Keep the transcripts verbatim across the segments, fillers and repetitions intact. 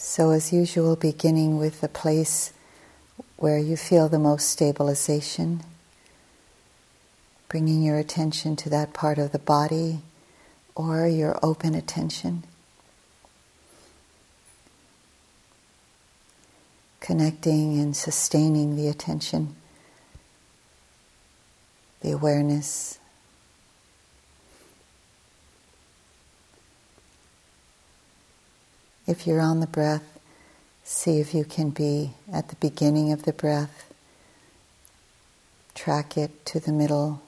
So as usual, beginning with the place where you feel the most stabilization, bringing your attention to that part of the body or your open attention, connecting and sustaining the attention, the awareness. If you're on the breath, see if you can be at the beginning of the breath. Track it to the middle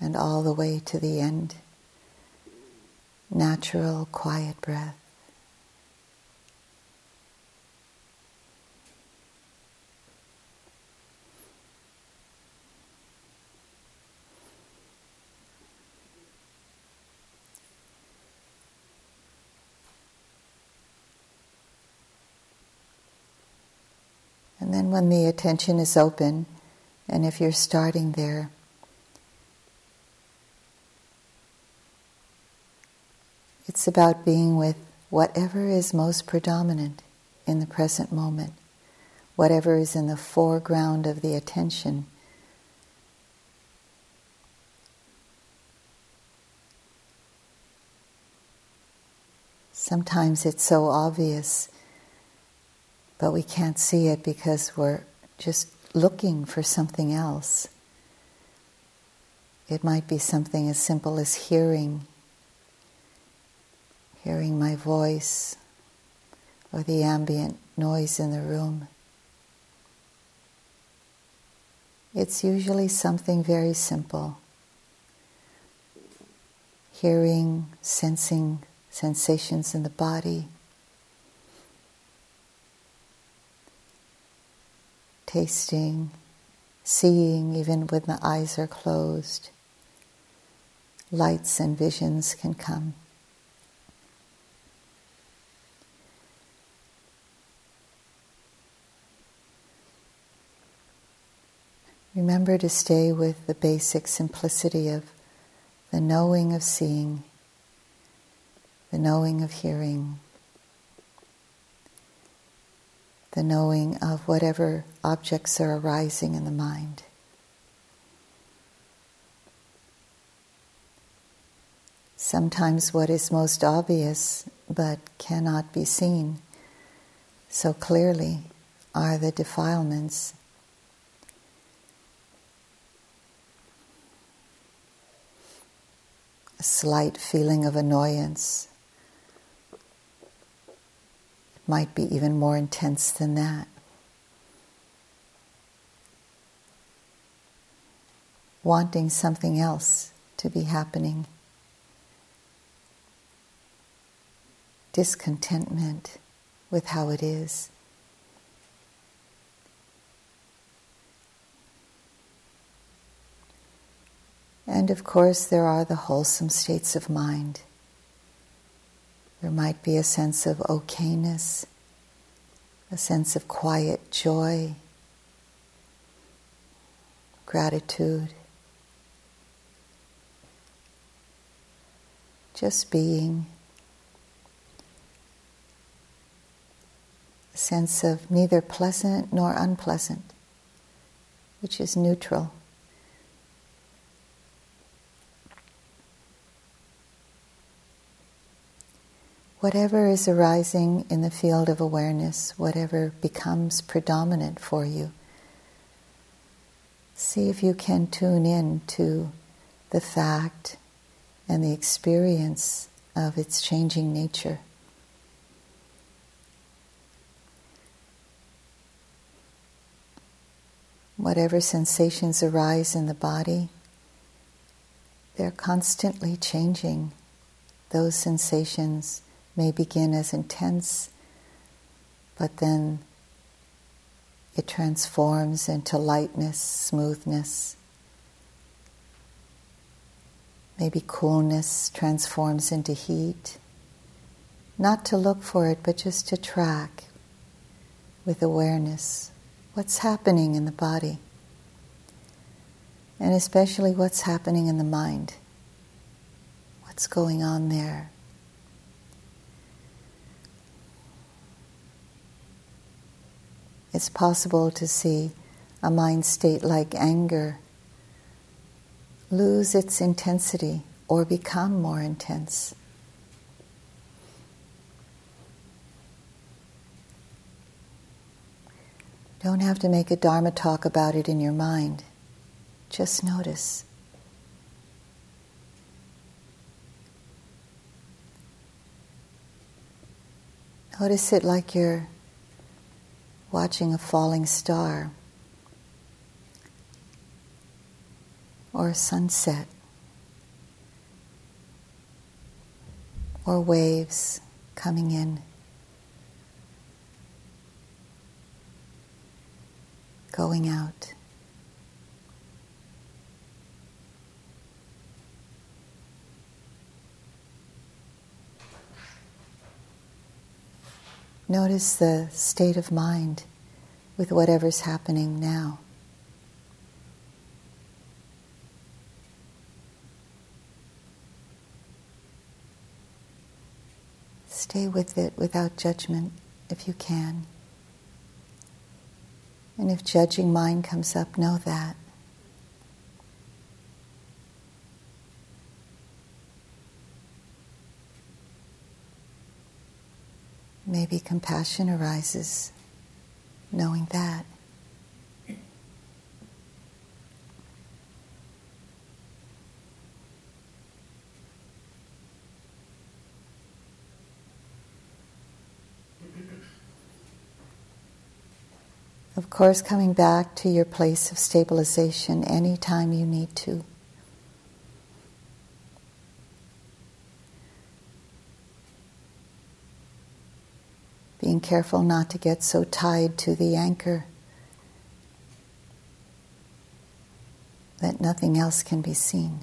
and all the way to the end. Natural, quiet breath. And then when the attention is open, and if you're starting there, it's about being with whatever is most predominant in the present moment, whatever is in the foreground of the attention. Sometimes it's so obvious, but we can't see it because we're just looking for something else. It might be something as simple as hearing, hearing my voice or the ambient noise in the room. It's usually something very simple. Hearing, sensing sensations in the body, tasting, seeing, even when the eyes are closed. Lights and visions can come. Remember to stay with the basic simplicity of the knowing of seeing, the knowing of hearing, the knowing of whatever objects are arising in the mind. Sometimes what is most obvious but cannot be seen so clearly are the defilements. A slight feeling of annoyance. Might be even more intense than that. Wanting something else to be happening. Discontentment with how it is. And of course, there are the wholesome states of mind. There might be a sense of okayness, a sense of quiet joy, gratitude, just being, a sense of neither pleasant nor unpleasant, which is neutral. Whatever is arising in the field of awareness, whatever becomes predominant for you, see if you can tune in to the fact and the experience of its changing nature. Whatever sensations arise in the body, they're constantly changing. Those sensations may begin as intense, but then it transforms into lightness, smoothness. Maybe coolness transforms into heat. Not to look for it, but just to track with awareness what's happening in the body, and especially what's happening in the mind. What's going on there? It's possible to see a mind state like anger lose its intensity or become more intense. Don't have to make a Dharma talk about it in your mind. Just notice. Notice it like you're watching a falling star or a sunset or waves coming in. Going out. Notice the state of mind with whatever's happening now. Stay with it without judgment if you can. And if judging mind comes up, know that. Maybe compassion arises, knowing that. Of course, coming back to your place of stabilization anytime you need to. Being careful not to get so tied to the anchor that nothing else can be seen.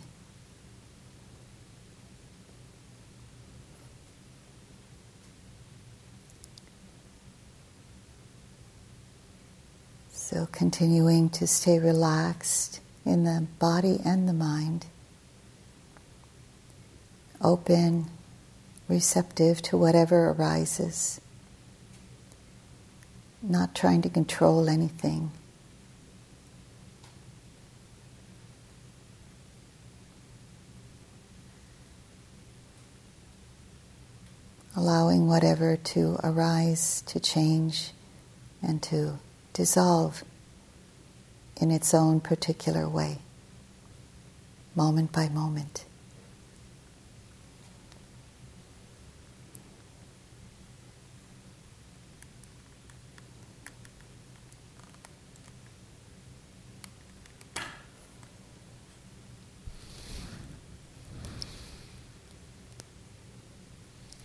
So continuing to stay relaxed in the body and the mind, open, receptive to whatever arises, not trying to control anything. Allowing whatever to arise, to change, and to dissolve in its own particular way, moment by moment.